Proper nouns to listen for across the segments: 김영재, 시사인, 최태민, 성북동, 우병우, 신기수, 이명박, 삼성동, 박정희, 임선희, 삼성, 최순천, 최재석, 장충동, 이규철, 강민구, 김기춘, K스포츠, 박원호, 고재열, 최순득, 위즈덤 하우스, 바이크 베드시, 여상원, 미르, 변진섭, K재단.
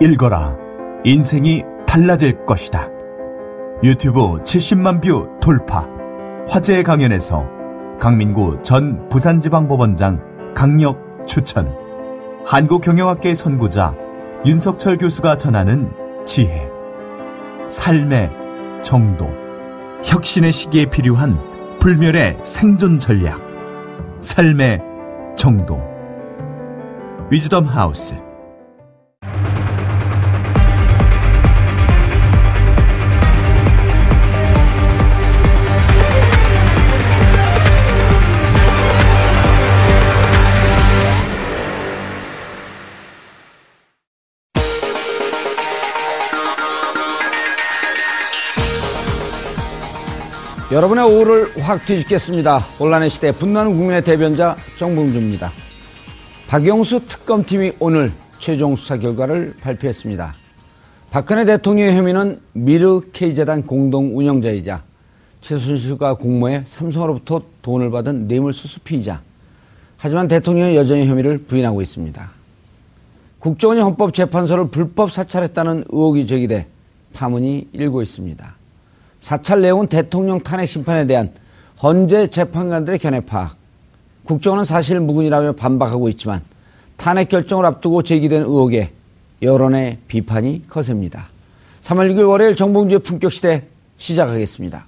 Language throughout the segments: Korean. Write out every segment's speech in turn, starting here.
읽어라. 인생이 달라질 것이다. 유튜브 70만 뷰 돌파. 화제의 강연에서 강민구 전 부산지방법원장 강력 추천. 한국경영학계 선구자 윤석철 교수가 전하는 지혜. 삶의 정도. 혁신의 시기에 필요한 불멸의 생존 전략. 삶의 정도. 위즈덤 하우스. 여러분의 오후를 확 뒤집겠습니다. 혼란의 시대 분노하는 국민의 대변자 정봉주입니다. 박영수 특검팀이 오늘 최종 수사 결과를 발표했습니다. 박근혜 대통령의 혐의는 미르 K재단 공동 운영자이자 최순실과 공모해 삼성으로부터 돈을 받은 뇌물수수피이자 하지만 대통령은 여전히 혐의를 부인하고 있습니다. 국정원이 헌법재판소를 불법 사찰했다는 의혹이 제기돼 파문이 일고 있습니다. 사찰 내용은 대통령 탄핵 심판에 대한 헌재 재판관들의 견해 파악. 국정원은 사실 무근이라며 반박하고 있지만 탄핵 결정을 앞두고 제기된 의혹에 여론의 비판이 거셉니다. 3월 6일 월요일 정봉주의 품격시대 시작하겠습니다.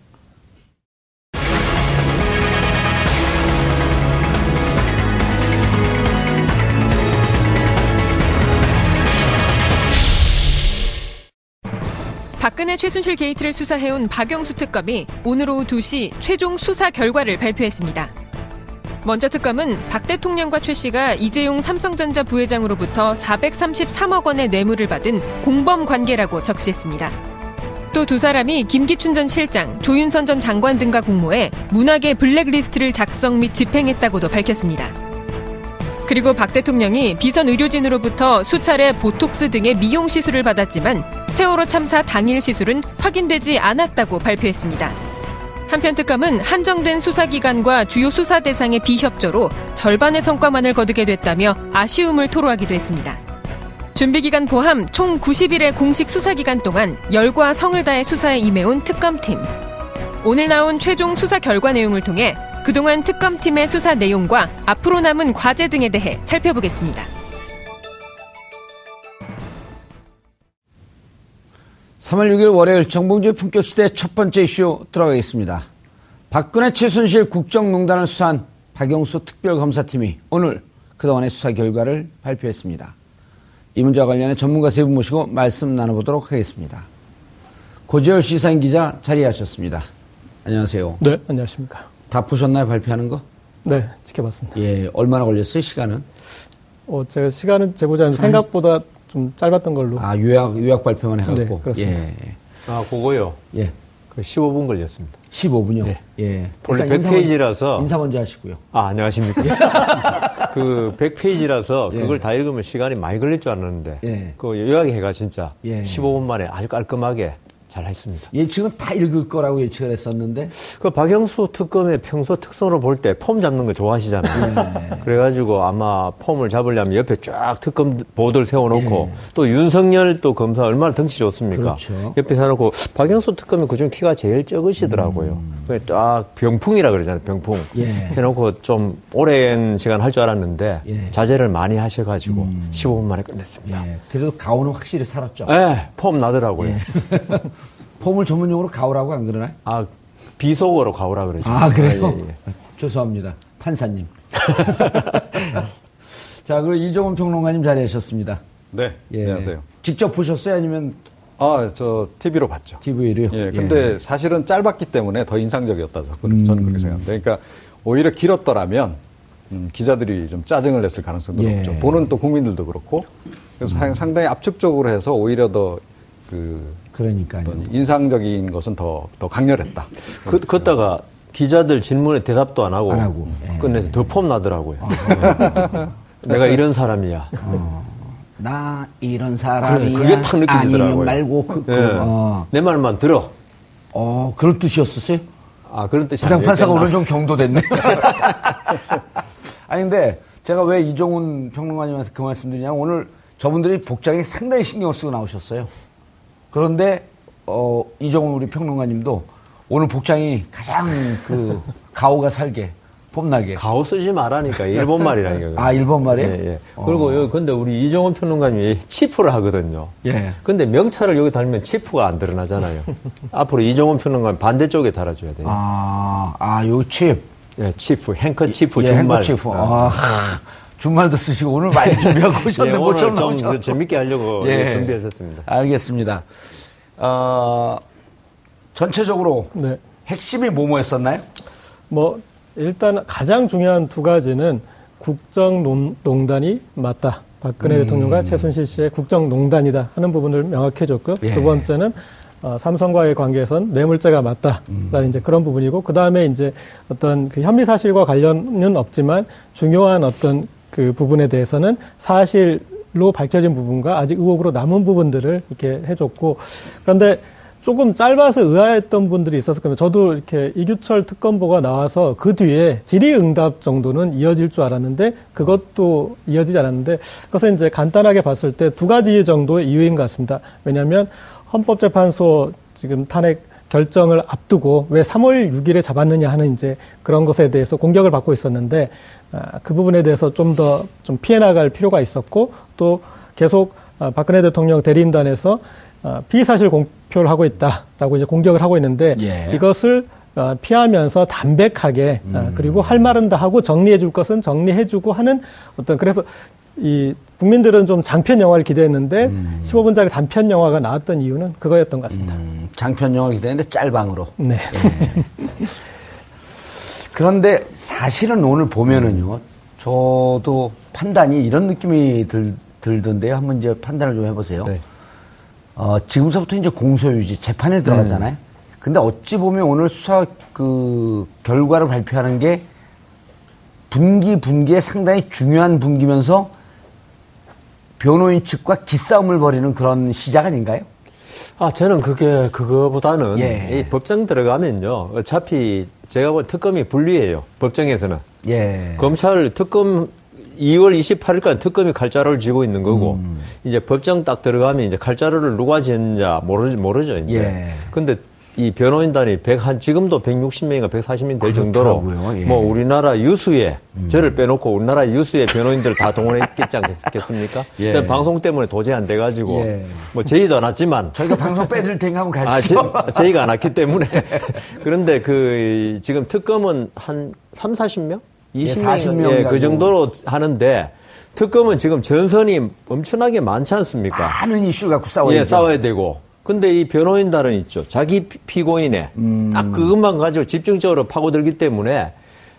박근혜 최순실 게이트를 수사해온 박영수 특검이 오늘 오후 2시 최종 수사 결과를 발표했습니다. 먼저 특검은 박 대통령과 최 씨가 이재용 삼성전자 부회장으로부터 433억 원의 뇌물을 받은 공범 관계라고 적시했습니다. 또 두 사람이 김기춘 전 실장, 조윤선 전 장관 등과 공모해 문학의 블랙리스트를 작성 및 집행했다고도 밝혔습니다. 그리고 박 대통령이 비선 의료진으로부터 수차례 보톡스 등의 미용 시술을 받았지만 세월호 참사 당일 시술은 확인되지 않았다고 발표했습니다. 한편 특검은 한정된 수사기간과 주요 수사 대상의 비협조로 절반의 성과만을 거두게 됐다며 아쉬움을 토로하기도 했습니다. 준비기간 포함 총 90일의 공식 수사기간 동안 열과 성을 다해 수사에 임해온 특검팀. 오늘 나온 최종 수사 결과 내용을 통해 그동안 특검팀의 수사 내용과 앞으로 남은 과제 등에 대해 살펴보겠습니다. (3월 6일) 월요일 정봉주의 품격시대 첫 번째 이슈 들어가겠습니다. 박근혜 최순실 국정농단을 수사한 박영수 특별검사팀이 오늘 그동안의 수사 결과를 발표했습니다. 이 문제와 관련해 전문가 세 분 모시고 말씀 나눠보도록 하겠습니다. 고재열 시사인 기자 자리하셨습니다. 안녕하세요. 네, 안녕하십니까. 다 보셨나요? 발표하는 거? 네, 지켜봤습니다. 예, 얼마나 걸렸어요? 시간은? 제가 시간은 재보지 않는데 생각보다 좀 짧았던 걸로. 아, 요약 발표만 해갖고. 네, 그렇습니다. 예. 아, 그거요? 예. 15분 걸렸습니다. 15분요? 네. 예. 원래 100페이지라서. 인사 먼저 하시고요. 아, 안녕하십니까. 그 100페이지라서 그걸 다 읽으면 시간이 많이 걸릴 줄 알았는데. 예. 그 요약해가 진짜 15분 만에 아주 깔끔하게. 잘 했습니다. 예, 지금 다 읽을 거라고 예측을 했었는데. 그 박영수 특검의 평소 특성으로 볼 때 폼 잡는 거 좋아하시잖아요. 예. 그래가지고 아마 폼을 잡으려면 옆에 쫙 특검 보드를 세워놓고 예. 또 윤석열 또 검사 얼마나 덩치 좋습니까? 그렇죠. 옆에 세워놓고 박영수 특검이 그중 키가 제일 적으시더라고요. 딱 병풍이라 그러잖아요. 병풍. 예. 해놓고 좀 오랜 시간 할 줄 알았는데 예. 자제를 많이 하셔가지고 15분 만에 끝냈습니다. 예. 그래도 가오는 확실히 살았죠. 예, 폼 나더라고요. 예. 폼을 전문용어로 가오라고 안 그러나요? 아, 비속어로 가오라 그러죠. 아, 그래요? 예, 예. 죄송합니다. 판사님. 자, 그리고 이종훈 평론가님 자리하셨습니다. 네, 예. 안녕하세요. 직접 보셨어요? 아니면? 아, 저 TV로 봤죠. TV로요? 예, 근데 예. 사실은 짧았기 때문에 더 인상적이었다. 저는 그렇게 생각합니다. 그러니까 오히려 길었더라면 기자들이 좀 짜증을 냈을 가능성도 예. 높죠. 보는 또 국민들도 그렇고. 그래서 상당히 압축적으로 해서 오히려 더 그러니까요. 인상적인 것은 더 강렬했다. 걷다가 기자들 질문에 대답도 안 하고. 끝내서 더 폼 나더라고요. 아, 내가 이런 사람이야. 나 이런 사람이야. 그게 탁 느껴지더라고요. 아니면 말고. 내 말만 들어. 그런 뜻이었었어요? 아, 그런 뜻이 아니에요. 판사가 오늘 좀 경도됐네. 아니, 근데 제가 왜 이종훈 평론가님한테 그 말씀드리냐면 오늘 저분들이 복장에 상당히 신경 쓰고 나오셨어요. 그런데 이종훈 우리 평론가님도 오늘 복장이 가장 그 가오가 살게 폼나게. 가오 쓰지 말라니까 일본 말이라니까. 아, 일본 말이에요? 예, 예. 그리고 여기 근데 우리 이종훈 평론가님이 치프를 하거든요. 예. 근데 명찰을 여기 달면 치프가 안 드러나잖아요. 앞으로 이종훈 평론가님 반대쪽에 달아줘야 돼요. 아, 요 칩. 예, 치프, 행커치프, 예, 준말. 행커치프. 아, 준말도 쓰시고 오늘 많이 준비하고 오셨는데 예, 오늘 좀 재밌게 하려고 예. 준비했었습니다. 알겠습니다. 전체적으로 네. 핵심이 뭐였었나요? 뭐 일단 가장 중요한 두 가지는 국정농단이 맞다. 박근혜 대통령과 최순실 씨의 국정농단이다 하는 부분을 명확히 해줬고요. 예. 두 번째는 삼성과의 관계에선 뇌물죄가 맞다라는 이제 그런 부분이고, 그 다음에 이제 어떤 그 혐의 사실과 관련은 없지만 중요한 어떤 그 부분에 대해서는 사실로 밝혀진 부분과 아직 의혹으로 남은 부분들을 이렇게 해줬고, 그런데 조금 짧아서 의아했던 분들이 있었을 겁니다. 저도 이렇게 이규철 특검보가 나와서 그 뒤에 질의응답 정도는 이어질 줄 알았는데 그것도 이어지지 않았는데, 그것은 이제 간단하게 봤을 때 두 가지 정도의 이유인 것 같습니다. 왜냐하면 헌법재판소 지금 탄핵 결정을 앞두고 왜 3월 6일에 잡았느냐 하는 이제 그런 것에 대해서 공격을 받고 있었는데, 그 부분에 대해서 좀 더 좀 피해 나갈 필요가 있었고, 또 계속 박근혜 대통령 대리인단에서 피의사실 공표를 하고 있다라고 이제 공격을 하고 있는데 예. 이것을 피하면서 담백하게 그리고 할 말은 다 하고 정리해 줄 것은 정리해 주고 하는 어떤, 그래서 이 국민들은 좀 장편 영화를 기대했는데 15분짜리 단편 영화가 나왔던 이유는 그거였던 것 같습니다. 장편 영화를 기대했는데 짤방으로. 네. 예. 그런데 사실은 오늘 보면은요, 저도 판단이 이런 느낌이 들던데요. 한번 이제 판단을 좀 해보세요. 네. 지금서부터 이제 공소유지, 재판에 들어가잖아요. 근데 어찌 보면 오늘 수사 그 결과를 발표하는 게 분기에 상당히 중요한 분기면서 변호인 측과 기싸움을 벌이는 그런 시작 아닌가요? 아, 저는 그거보다는 예. 이 법정 들어가면요. 어차피 제가 볼 특검이 불리해요. 법정에서는. 예. 검찰 특검 2월 28일까지 특검이 칼자루를 쥐고 있는 거고, 이제 법정 딱 들어가면 이제 칼자루를 누가 쥐는지 모르죠, 이제. 예. 근데 이 변호인단이 지금도 160명인가 140명 될 정도로, 예. 뭐 우리나라 유수의, 저를 빼놓고 우리나라 유수의 변호인들을 다 동원했겠지 않겠습니까? 예. 저는 방송 때문에 도저히 안 돼가지고, 예. 뭐 제의도 안 왔지만. 저희가 방송 빼드릴 테니까 한번 가시죠. 제의가 안 왔기 때문에. 그런데 지금 특검은 한 3, 40명? 20명, 예, 그 정도로 하는데, 특검은 지금 전선이 엄청나게 많지 않습니까? 많은 이슈를 갖고 싸워야, 예, 싸워야 되고. 근데 이 변호인단은 있죠. 자기 피고인의 딱 그것만 가지고 집중적으로 파고들기 때문에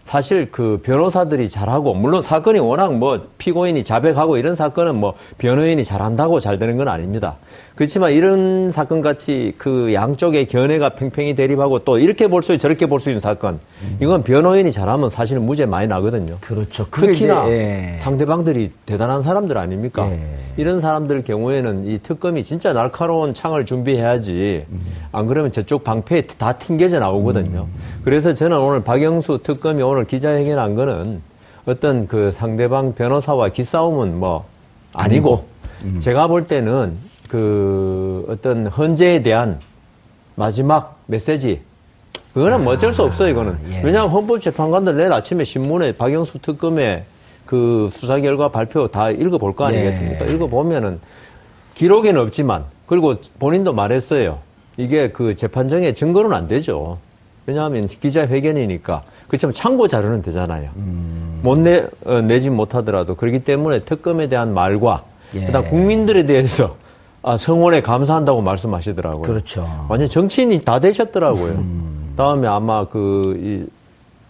사실 그 변호사들이 잘하고, 물론 사건이 워낙 뭐 피고인이 자백하고 이런 사건은 뭐 변호인이 잘한다고 잘 되는 건 아닙니다. 그렇지만 이런 사건 같이 그 양쪽의 견해가 팽팽히 대립하고 또 이렇게 볼 수 있고 저렇게 볼 수 있는 사건, 이건 변호인이 잘하면 사실은 무죄 많이 나거든요. 그렇죠. 특히나 이제, 예. 상대방들이 대단한 사람들 아닙니까? 예. 이런 사람들 경우에는 이 특검이 진짜 날카로운 창을 준비해야지, 안 그러면 저쪽 방패에 다 튕겨져 나오거든요. 그래서 저는 오늘 박영수 특검이 오늘 기자회견한 거는 어떤 그 상대방 변호사와 기싸움은 뭐 아니고, 제가 볼 때는 그 어떤 헌재에 대한 마지막 메시지, 그거는 뭐 어쩔 수 없어요, 이거는. 예. 왜냐하면 헌법재판관들 내일 아침에 신문에 박영수 특검의 그 수사 결과 발표 다 읽어볼 거 아니겠습니까? 예. 읽어보면은 기록에는 없지만, 그리고 본인도 말했어요. 이게 그 재판정의 증거는 안 되죠. 왜냐하면 기자회견이니까. 그렇지만 참고 자료는 되잖아요. 내지 못하더라도. 그렇기 때문에 특검에 대한 말과, 예. 그다음 국민들에 대해서 성원에 감사한다고 말씀하시더라고요. 그렇죠. 완전 정치인이 다 되셨더라고요. 다음에 아마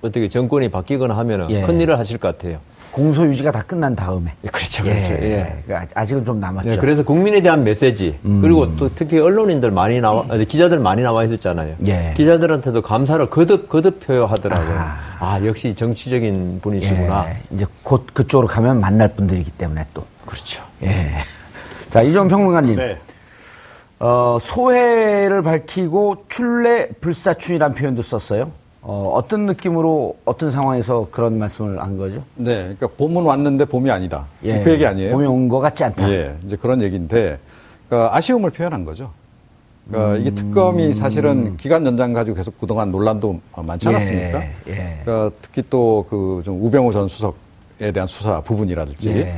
어떻게 정권이 바뀌거나 하면은, 예. 큰일을 하실 것 같아요. 공소 유지가 다 끝난 다음에. 그렇죠, 그렇죠. 예. 예. 아직은 좀 남았죠. 예. 그래서 국민에 대한 메시지, 그리고 또 특히 언론인들 많이 기자들 많이 나와 있었잖아요. 예. 기자들한테도 감사를 거듭 표현하더라고요. 역시 정치적인 분이시구나. 예. 이제 곧 그쪽으로 가면 만날 분들이기 때문에 또. 그렇죠. 예. 자, 이종훈 평론가님. 네. 소회를 밝히고 출례 불사춘이라는 표현도 썼어요. 어떤 느낌으로 어떤 상황에서 그런 말씀을 한 거죠? 네, 그러니까 봄은 왔는데 봄이 아니다. 예, 그 얘기 아니에요? 봄이 온 것 같지 않다. 예, 이제 그런 얘기인데 그러니까 아쉬움을 표현한 거죠. 그러니까 이게 특검이 사실은 기간 연장 가지고 계속 그동안 논란도 많지 않았습니까? 예, 예. 그러니까 특히 또 그 좀 우병우 전 수석에 대한 수사 부분이라든지 예.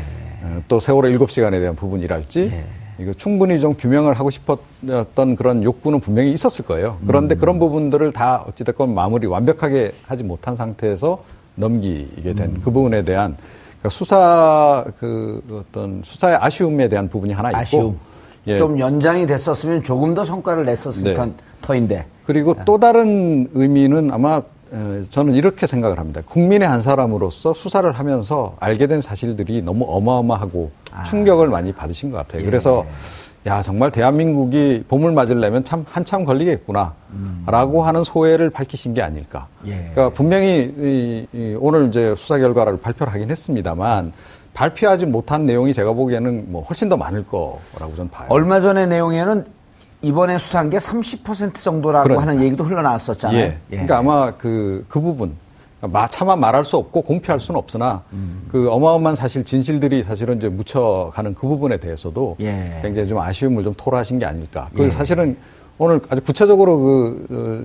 또 세월호 7시간에 대한 부분이랄지 예. 이거 충분히 좀 규명을 하고 싶었던 그런 욕구는 분명히 있었을 거예요. 그런데 그런 부분들을 다 어찌됐건 마무리 완벽하게 하지 못한 상태에서 넘기게 된 그 부분에 대한 그러니까 수사 그 어떤 수사의 아쉬움에 대한 부분이 하나 있고 아쉬움. 예. 좀 연장이 됐었으면 조금 더 성과를 냈었을 네. 터인데 그리고 또 다른 의미는 아마 저는 이렇게 생각을 합니다. 국민의 한 사람으로서 수사를 하면서 알게 된 사실들이 너무 어마어마하고 충격을 많이 받으신 것 같아요. 예. 그래서 야 정말 대한민국이 봄을 맞으려면 참 한참 걸리겠구나 라고 하는 소회를 밝히신 게 아닐까. 예. 그러니까 분명히 오늘 이제 수사 결과를 발표를 하긴 했습니다만 발표하지 못한 내용이 제가 보기에는 뭐 훨씬 더 많을 거라고 저는 봐요. 얼마 전에 내용에는 이번에 수사한 게 30% 정도라고 그러니까. 하는 얘기도 흘러나왔었잖아요. 예. 예. 그러니까 아마 그 부분, 차마 말할 수 없고 공표할 수는 없으나 그 어마어마한 사실 진실들이 사실은 이제 묻혀가는 그 부분에 대해서도 예. 굉장히 좀 아쉬움을 좀 토로하신 게 아닐까. 그 예. 사실은 오늘 아주 구체적으로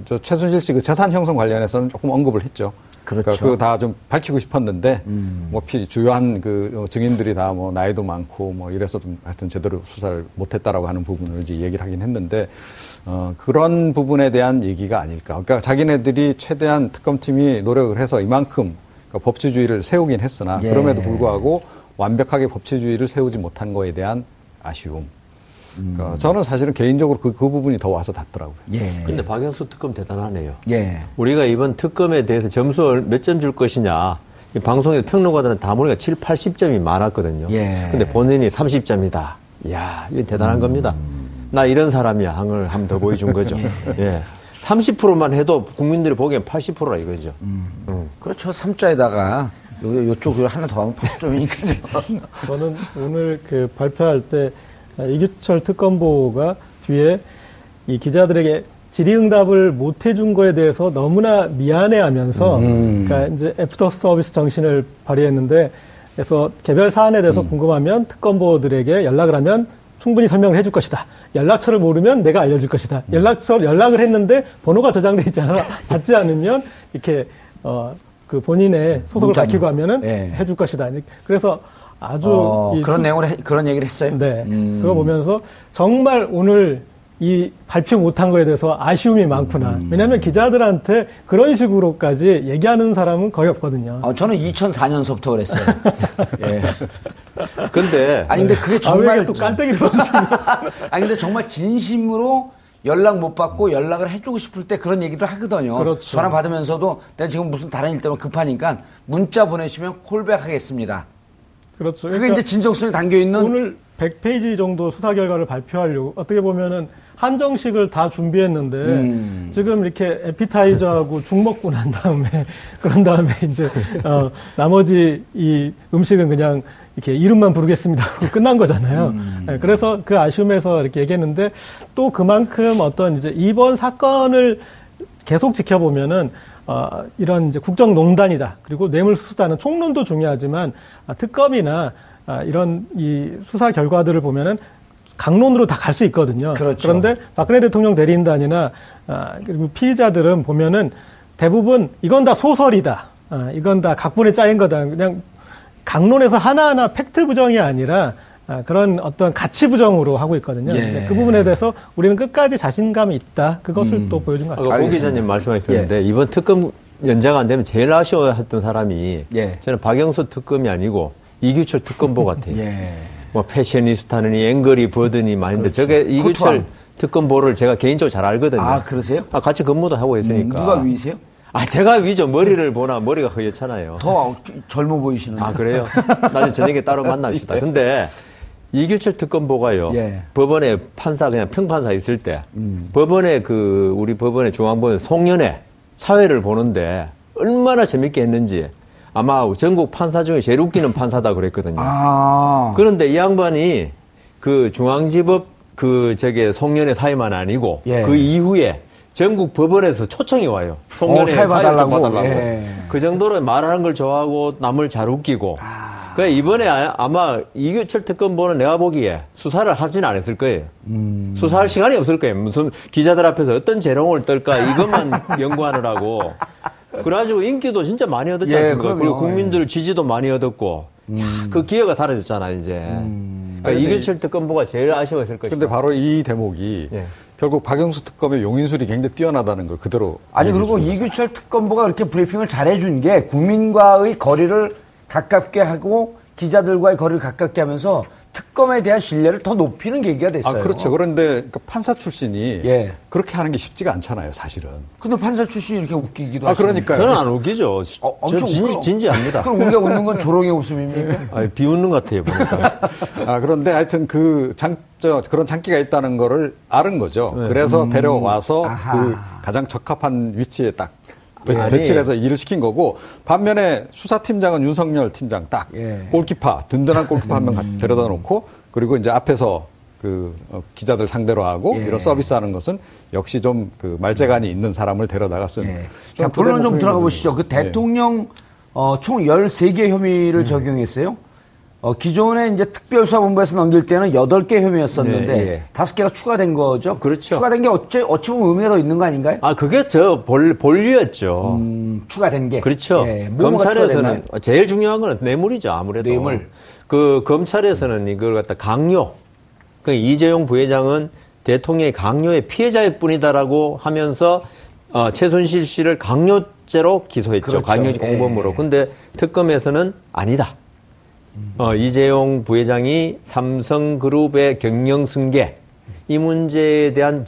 저 최순실 씨 그 재산 형성 관련해서는 조금 언급을 했죠. 그렇죠. 그러니까 그거 다 좀 밝히고 싶었는데 뭐 주요한 그 증인들이 다 뭐 나이도 많고 뭐 이래서 좀 하여튼 제대로 수사를 못했다라고 하는 부분을 이제 얘기를 하긴 했는데 그런 부분에 대한 얘기가 아닐까. 그러니까 자기네들이 최대한 특검팀이 노력을 해서 이만큼 그러니까 법치주의를 세우긴 했으나 예. 그럼에도 불구하고 완벽하게 법치주의를 세우지 못한 거에 대한 아쉬움. 그러니까 저는 사실은 개인적으로 그 부분이 더 와서 닿더라고요. 그런데 예. 박영수 특검 대단하네요. 예. 우리가 이번 특검에 대해서 점수를 몇 점 줄 것이냐. 이 방송에서 평론가들은 다 보니까 7, 80점이 많았거든요. 그런데 예. 본인이 30점이다. 이야, 이건 대단한 겁니다. 나 이런 사람이야. 항을 한 더 보여준 거죠. 예. 예. 30%만 해도 국민들이 보기엔 80%라 이거죠. 그렇죠. 3자에다가 요쪽으로 하나 더 하면 80점이니까요. 저는 오늘 그 발표할 때 이규철 특검보가 뒤에 이 기자들에게 질의응답을 못 해준 거에 대해서 너무나 미안해하면서 그러니까 이제 애프터 서비스 정신을 발휘했는데 그래서 개별 사안에 대해서 궁금하면 특검보들에게 연락을 하면 충분히 설명을 해줄 것이다. 연락처를 모르면 내가 알려줄 것이다. 연락을 했는데 번호가 저장돼 있잖아. 받지 않으면 이렇게 그 본인의 소속을 밝히고 하면은 네. 해줄 것이다. 그래서. 아주 그런 내용을 그런 얘기를 했어요. 네, 그거 보면서 정말 오늘 이 발표 못한 거에 대해서 아쉬움이 많구나. 왜냐하면 기자들한테 그런 식으로까지 얘기하는 사람은 거의 없거든요. 저는 2004년서부터 그랬어요. 예. 근데 아니 근데 그게 정말 또 깐대기를 아니 근데 정말 진심으로. 연락 못 받고 연락을 해주고 싶을 때 그런 얘기도 하거든요. 그렇죠. 전화 받으면서도 내가 지금 무슨 다른 일 때문에 급하니까 문자 보내시면 콜백 하겠습니다. 그렇죠. 그게 그러니까 이제 진정성이 담겨 있는 오늘 100페이지 정도 수사 결과를 발표하려고 어떻게 보면은 한정식을 다 준비했는데 지금 이렇게 에피타이저하고 죽 먹고 난 다음에 그런 다음에 이제 나머지 이 음식은 그냥 이렇게 이름만 부르겠습니다 하고 끝난 거잖아요. 네, 그래서 그 아쉬움에서 이렇게 얘기했는데 또 그만큼 어떤 이제 이번 사건을 계속 지켜보면은 이런 이제 국정농단이다. 그리고 뇌물수수다는 총론도 중요하지만 특검이나 이런 이 수사 결과들을 보면은 강론으로 다 갈 수 있거든요. 그렇죠. 그런데 박근혜 대통령 대리인단이나 그리고 피의자들은 보면은 대부분 이건 다 소설이다. 이건 다 각본에 짜인 거다. 그냥 강론에서 하나하나 팩트 부정이 아니라 그런 어떤 가치 부정으로 하고 있거든요. 예. 그 부분에 대해서 우리는 끝까지 자신감이 있다. 그것을 또 보여준 것 같아요. 고 기자님 말씀하셨는데 예. 이번 특검 연장 안 되면 제일 아쉬워했던 사람이 예. 저는 박영수 특검이 아니고 이규철 특검보 같아요. 예. 뭐 패셔니스타느니 앵거리 버드니 많은데 그렇죠. 저게 이규철 특검보를 제가 개인적으로 잘 알거든요. 아 그러세요? 같이 근무도 하고 있으니까. 누가 위세요? 제가 위죠. 머리를 보나 머리가 허옇잖아요. 더 젊어 보이시는데. 아 그래요? 나중에 저녁에 따로 만납시다. 예. 근데 이규철 특검보가요. 예. 법원에 판사 그냥 평판사 있을 때 법원에 우리 법원의 중앙법원 송년회 사회를 보는데 얼마나 재밌게 했는지 아마 전국 판사 중에 제일 웃기는 판사다 그랬거든요. 아. 그런데 이 양반이 중앙지법 송년회 사회만 아니고 예. 그 이후에 전국 법원에서 초청이 와요. 송년회 사회받달라고. 예. 그 정도로 말하는 걸 좋아하고 남을 잘 웃기고. 그래 이번에 아마 이규철 특검보는 내가 보기에 수사를 하진 않았을 거예요. 수사할 시간이 없을 거예요. 무슨 기자들 앞에서 어떤 재롱을 떨까 이것만 연구하느라고. 그래가지고 인기도 진짜 많이 얻었지 않습니까? 예, 그리고 국민들 지지도 많이 얻었고. 그 기회가 사라졌잖아 이제. 그러니까 이규철 특검보가 제일 아쉬웠을 것이다. 근데 바로 이 대목이. 예. 결국 박영수 특검의 용인술이 굉장히 뛰어나다는 걸 그대로. 아니, 그리고 이규철 특검보가 이렇게 브리핑을 잘해준 게 국민과의 거리를 가깝게 하고 기자들과의 거리를 가깝게 하면서 특검에 대한 신뢰를 더 높이는 계기가 됐어요. 아, 그렇죠. 그런데 판사 출신이 예. 그렇게 하는 게 쉽지가 않잖아요, 사실은. 근데 판사 출신이 이렇게 웃기기도 하죠. 아, 그러니까요. 저는 안 웃기죠. 저는 진지합니다. 그럼 우리가 웃는 건 조롱의 웃음입니까? 아니, 비웃는 것 같아요, 보니까. 아, 그런데 하여튼 그런 장기가 있다는 거를 아는 거죠. 네. 그래서 데려와서 그 가장 적합한 위치에 딱 배치를 해서 일을 시킨 거고, 반면에 수사팀장은 윤석열 팀장 딱, 예. 골키파, 든든한 골키파 한 명 데려다 놓고, 그리고 이제 앞에서 그 기자들 상대로 하고, 예. 이런 서비스 하는 것은 역시 좀 그 말재간이 있는 사람을 데려다가 쓰는. 예. 자, 본론 좀 들어가 보시죠. 그 대통령, 예. 총 13개 혐의를 적용했어요. 기존에 이제 특별수사본부에서 넘길 때는 8개 혐의였었는데, 네, 예. 5개가 추가된 거죠? 그렇죠. 추가된 게 어찌 보면 의미가 더 있는 거 아닌가요? 아, 그게 본류였죠. 추가된 게. 그렇죠. 예, 검찰에서는 제일 중요한 건 뇌물이죠, 아무래도. 뇌물. 그, 검찰에서는 이걸 갖다 강요. 그 이재용 부회장은 대통령의 강요의 피해자일 뿐이다라고 하면서 최순실 씨를 강요죄로 기소했죠. 그렇죠. 강요죄 공범으로. 예. 근데 특검에서는 아니다. 이재용 부회장이 삼성그룹의 경영 승계 이 문제에 대한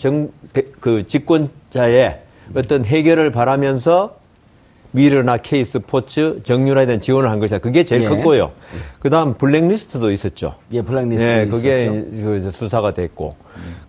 그 집권자의 어떤 해결을 바라면서 미르나 K스포츠 정유라에 대한 지원을 한 것이다. 그게 제일 예. 컸고요. 그다음 블랙리스트도 있었죠. 예, 블랙리스트. 예, 그게 그 수사가 됐고.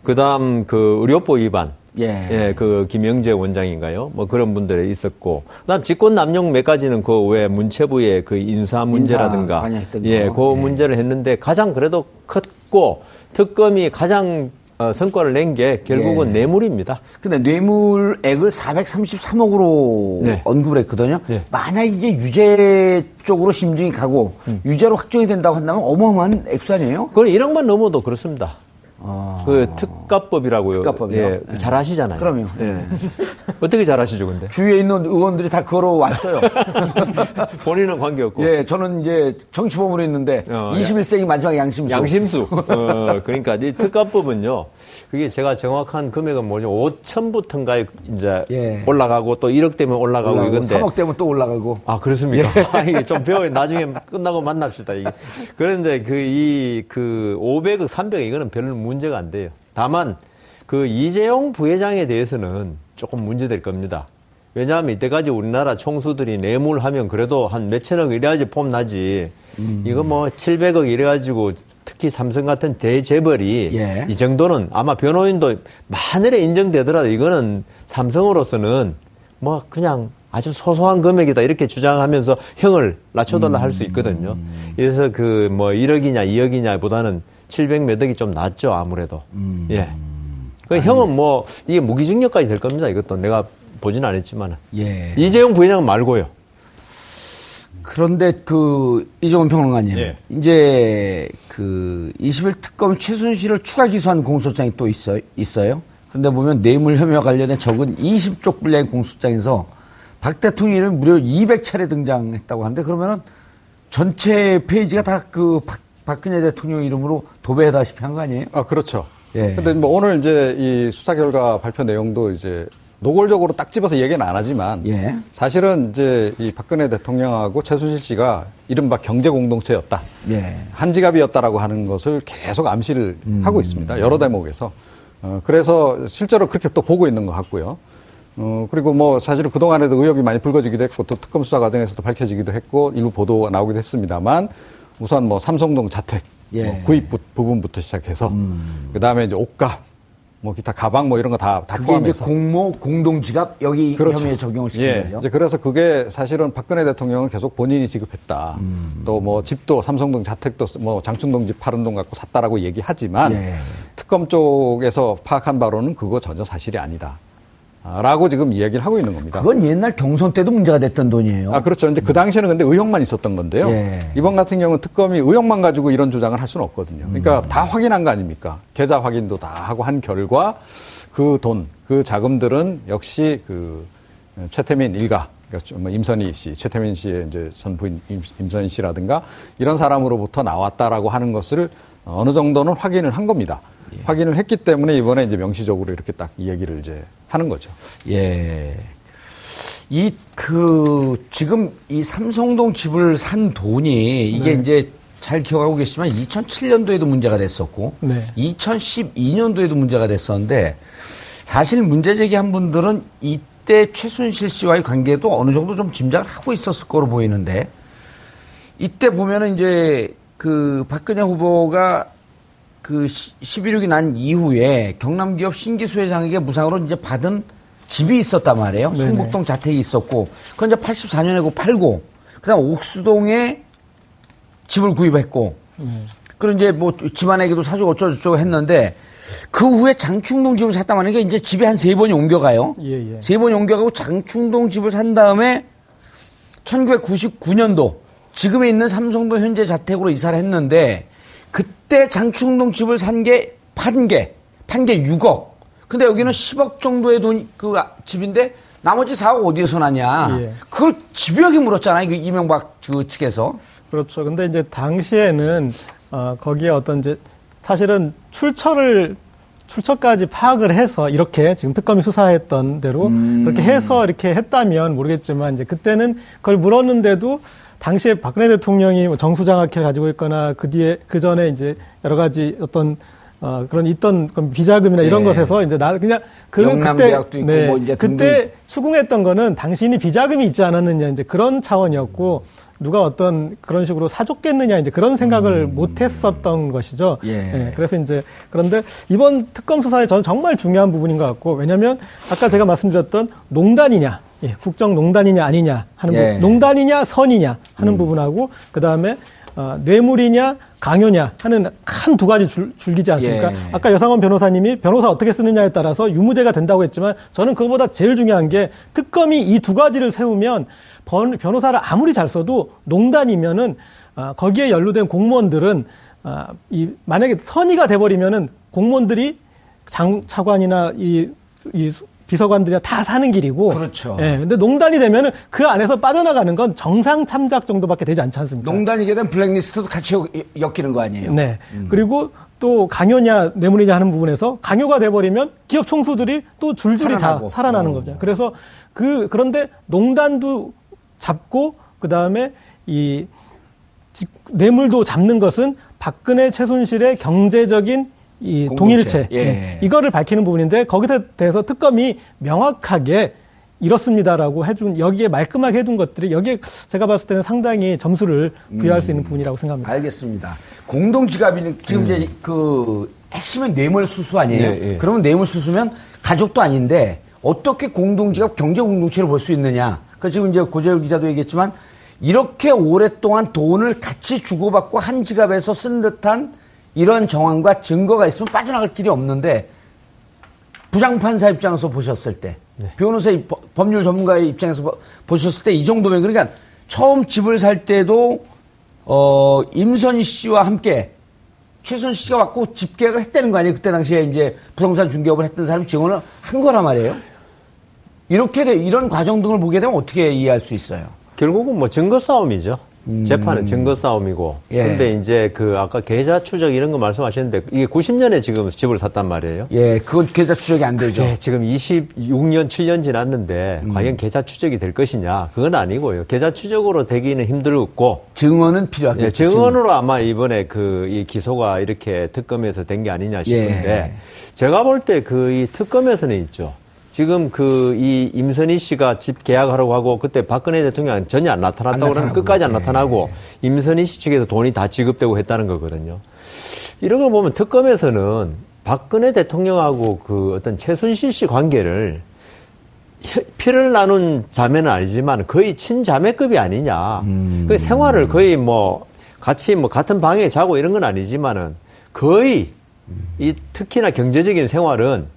그다음 그 의료법 위반. 예. 예, 그 김영재 원장인가요? 뭐 그런 분들이 있었고, 그다음 직권 남용 몇 가지는 그 외 문체부의 그 인사 문제라든가, 예, 그 문제를 했는데 가장 그래도 컸고 특검이 가장 성과를 낸 게 결국은 예. 뇌물입니다. 근데 뇌물액을 433억으로 네. 언급을 했거든요. 네. 만약 이게 유죄 쪽으로 심증이 가고 유죄로 확정이 된다고 한다면 어마어마한 액수 아니에요? 그건 1억만 넘어도 그렇습니다. 그 특가법이라고요. 특가법이요. 예, 네. 잘 아시잖아요. 그럼요. 예. 어떻게 잘 아시죠, 근데? 주위에 있는 의원들이 다 그거로 왔어요. 본인은 관계없고. 예, 저는 이제 정치범으로 있는데 21세기 마지막 양심수. 양심수. 그러니까 이 특가법은요. 그게 제가 정확한 금액은 뭐죠? 5천부터인가에 이제 예. 올라가고 또 1억 되면 올라가고 이건데. 3억 되면 또 올라가고. 아, 그렇습니까? 예. 아, 이게 좀 배워요. 나중에 끝나고 만납시다. 이게. 그런데 그 500억, 300억 이거는 별로 문제가 안 돼요. 다만 그 이재용 부회장에 대해서는 조금 문제될 겁니다. 왜냐하면 이때까지 우리나라 총수들이 뇌물하면 그래도 한 몇천억 이래야지 폼나지. 이거 뭐 700억 이래가지고 특히 삼성 같은 대재벌이 예. 이 정도는 아마 변호인도 만일에 인정되더라도 이거는 삼성으로서는 뭐 그냥 아주 소소한 금액이다 이렇게 주장하면서 형을 낮춰달라 할 수 있거든요. 그래서 그 뭐 1억이냐 2억이냐 보다는 700 몇 억이 좀 낮죠, 아무래도. 예. 그 형은 뭐, 이게 무기징역까지 될 겁니다, 이것도. 내가 보진 않았지만. 예. 이재용 부회장 말고요. 그런데 이종훈 평론가님. 예. 이제 21 특검 최순실을 추가 기소한 공소장이 또 있어요. 그런데 보면 뇌물 혐의와 관련된 적은 20쪽 분량의 공소장에서 박 대통령이 무려 200차례 등장했다고 하는데, 그러면은 전체 페이지가 다 박근혜 대통령 이름으로 도배하다시피 한 거 아니에요? 아, 그렇죠. 예. 근데 뭐 오늘 이제 이 수사 결과 발표 내용도 이제 노골적으로 딱 집어서 얘기는 안 하지만 예. 사실은 이제 이 박근혜 대통령하고 최순실 씨가 이른바 경제 공동체였다. 예. 한 지갑이었다라고 하는 것을 계속 암시를 하고 있습니다. 여러 대목에서. 그래서 실제로 그렇게 또 보고 있는 것 같고요. 그리고 뭐 사실은 그동안에도 의혹이 많이 불거지기도 했고 또 특검 수사 과정에서도 밝혀지기도 했고 일부 보도가 나오기도 했습니다만 우선 뭐 삼성동 자택 예. 뭐 구입 부분부터 시작해서 그다음에 이제 옷값 뭐 기타 가방 뭐 이런 거 다 포함해서 이제 공모 공동지갑 여기 그렇죠. 혐의에 적용을 시킨 예. 거죠. 이제 그래서 그게 사실은 박근혜 대통령은 계속 본인이 지급했다. 또 뭐 집도 삼성동 자택도 뭐 장충동 집 파른 돈 갖고 샀다라고 얘기하지만 예. 특검 쪽에서 파악한 바로는 그거 전혀 사실이 아니다. 라고 지금 이야기를 하고 있는 겁니다. 그건 옛날 경선 때도 문제가 됐던 돈이에요. 아, 그렇죠. 이제 그 당시에는 근데 의혹만 있었던 건데요. 예. 이번 같은 경우는 특검이 의혹만 가지고 이런 주장을 할 수는 없거든요. 그러니까 다 확인한 거 아닙니까? 계좌 확인도 다 하고 한 결과 그 돈, 그 자금들은 역시 그 최태민 일가, 그러니까 임선희 씨, 최태민 씨의 이제 전 부인 임선희 씨라든가 이런 사람으로부터 나왔다라고 하는 것을 어느 정도는 확인을 한 겁니다. 예. 확인을 했기 때문에 이번에 이제 명시적으로 이렇게 딱 이야기를 이제 하는 거죠. 예. 지금 이 삼성동 집을 산 돈이 이게 네. 이제 잘 기억하고 계시지만 2007년도에도 문제가 됐었고, 네. 2012년도에도 문제가 됐었는데, 사실 문제 제기한 분들은 이때 최순실 씨와의 관계도 어느 정도 좀 짐작을 하고 있었을 거로 보이는데, 이때 보면은 이제 그 박근혜 후보가 그 11.6이 난 이후에 경남기업 신기수 회장에게 무상으로 이제 받은 집이 있었단 말이에요. 네네. 성북동 자택이 있었고, 그건 이제 84년에 팔고, 그 다음 옥수동에 집을 구입했고, 그리고 이제 뭐 집안에게도 사주고 어쩌고저쩌고 했는데, 그 후에 장충동 집을 샀단 말이에요. 이게 이제 집이 한 3번이 옮겨가요. 예, 예. 3번이 옮겨가고 장충동 집을 산 다음에 1999년도, 지금에 있는 삼성동 현재 자택으로 이사를 했는데, 그때 장충동 집을 판 게 6억. 근데 여기는 10억 정도의 돈, 그 집인데, 나머지 4억 어디에서 나냐. 예. 그걸 집요하게 물었잖아요. 그 이명박 그 측에서. 그렇죠. 근데 이제 당시에는, 거기에 어떤 이제, 사실은 출처까지 파악을 해서 이렇게 지금 특검이 수사했던 대로 그렇게 해서 이렇게 했다면 모르겠지만, 이제 그때는 그걸 물었는데도, 당시에 박근혜 대통령이 정수장학회를 가지고 있거나 그 전에 이제 여러 가지 어떤 그런 있던 비자금이나 이런 네. 것에서 이제 영남대학도 있고 네, 뭐 이제 그때 추궁했던 거는 당신이 비자금이 있지 않았느냐 이제 그런 차원이었고 누가 어떤 그런 식으로 사줬겠느냐 이제 그런 생각을 못했었던 것이죠. 예. 네, 그래서 이제 그런데 이번 특검 수사에 저는 정말 중요한 부분인 것 같고 왜냐하면 아까 제가 말씀드렸던 농단이냐. 예, 국정농단이냐 아니냐 하는 예. 부분, 농단이냐 선이냐 하는 부분하고 그다음에 뇌물이냐 강요냐 하는 한 두 가지 줄기지 않습니까? 예. 아까 여상원 변호사님이 변호사 어떻게 쓰느냐에 따라서 유무죄가 된다고 했지만 저는 그거보다 제일 중요한 게 특검이 이 두 가지를 세우면 변호사를 아무리 잘 써도 농단이면은 거기에 연루된 공무원들은 만약에 선의가 돼버리면은 공무원들이 차관이나 비서관들이나 다 사는 길이고. 그렇죠. 예. 근데 농단이 되면은 그 안에서 빠져나가는 건 정상 참작 정도밖에 되지 않지 않습니까? 농단이게 되면 블랙리스트도 같이 엮이는 거 아니에요? 네. 그리고 또 강요냐, 뇌물이냐 하는 부분에서 강요가 돼버리면 기업 총수들이 또 줄줄이 다 살아나는 거죠. 그래서 그런데 농단도 잡고, 그 다음에 뇌물도 잡는 것은 박근혜 최순실의 경제적인 이 동일체. 예. 네. 이거를 밝히는 부분인데 거기에 대해서 특검이 명확하게 이렇습니다라고 해준 여기에 말끔하게 해둔 것들이 여기에 제가 봤을 때는 상당히 점수를 부여할 수 있는 부분이라고 생각합니다. 알겠습니다. 공동지갑이 지금 이제 그 핵심은 뇌물수수 아니에요? 예, 예. 그러면 뇌물수수면 가족도 아닌데 어떻게 공동지갑 경제공동체를 볼 수 있느냐. 그 지금 이제 고재열 기자도 얘기했지만 이렇게 오랫동안 돈을 같이 주고받고 한 지갑에서 쓴 듯한 이런 정황과 증거가 있으면 빠져나갈 길이 없는데 부장판사 입장에서 보셨을 때 네. 변호사 법률 전문가의 입장에서 보셨을 때 이 정도면 그러니까 처음 집을 살 때도 임선희 씨와 함께 최순 씨가 왔고 집 계약을 했다는 거 아니에요? 그때 당시에 이제 부동산 중개업을 했던 사람이 증언을 한 거란 말이에요. 이런 과정 등을 보게 되면 어떻게 이해할 수 있어요? 결국은 뭐 증거 싸움이죠. 재판은 증거 싸움이고. 예. 근데 이제 아까 계좌 추적 이런 거 말씀하셨는데 이게 90년에 지금 집을 샀단 말이에요. 예. 그건 계좌 추적이 안 되죠. 예. 지금 26년, 7년 지났는데 과연 계좌 추적이 될 것이냐. 그건 아니고요. 계좌 추적으로 되기는 힘들었고. 증언은 필요하겠죠. 예, 증언으로 아마 이번에 이 기소가 이렇게 특검에서 된 게 아니냐 싶은데. 예. 제가 볼 때 이 특검에서는 있죠. 지금 이 임선희 씨가 집 계약하라고 하고 그때 박근혜 대통령은 전혀 안 나타났다고 그러면 끝까지 안 나타나고 네. 임선희 씨 측에서 돈이 다 지급되고 했다는 거거든요. 이런 걸 보면 특검에서는 박근혜 대통령하고 그 어떤 최순실 씨 관계를 피를 나눈 자매는 아니지만 거의 친자매급이 아니냐. 그 생활을 거의 뭐 같이 뭐 같은 방에 자고 이런 건 아니지만은 거의 특히나 경제적인 생활은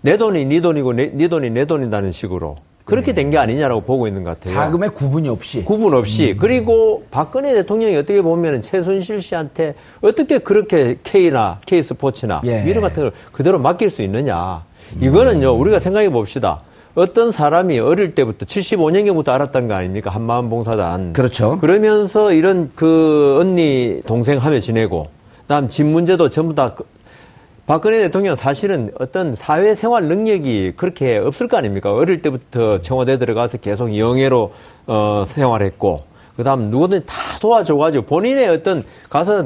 내 돈이 네 돈이고 네 돈이 내 돈이라는 식으로 그렇게 된 게 아니냐라고 보고 있는 것 같아요. 자금의 구분이 없이. 구분 없이. 그리고 박근혜 대통령이 어떻게 보면 최순실 씨한테 어떻게 그렇게 K나 K스포츠나 미르 같은 걸 그대로 맡길 수 있느냐. 이거는요, 우리가 생각해 봅시다. 어떤 사람이 어릴 때부터 75년경부터 알았다는 거 아닙니까? 한마음 봉사단. 그렇죠. 그러면서 이런 그 언니 동생 하며 지내고, 다음 집 문제도 전부 다 박근혜 대통령 사실은 어떤 사회생활 능력이 그렇게 없을 거 아닙니까? 어릴 때부터 청와대 들어가서 계속 영예로 생활했고, 그 다음 누구든지 다 도와줘가지고 본인의 어떤 가서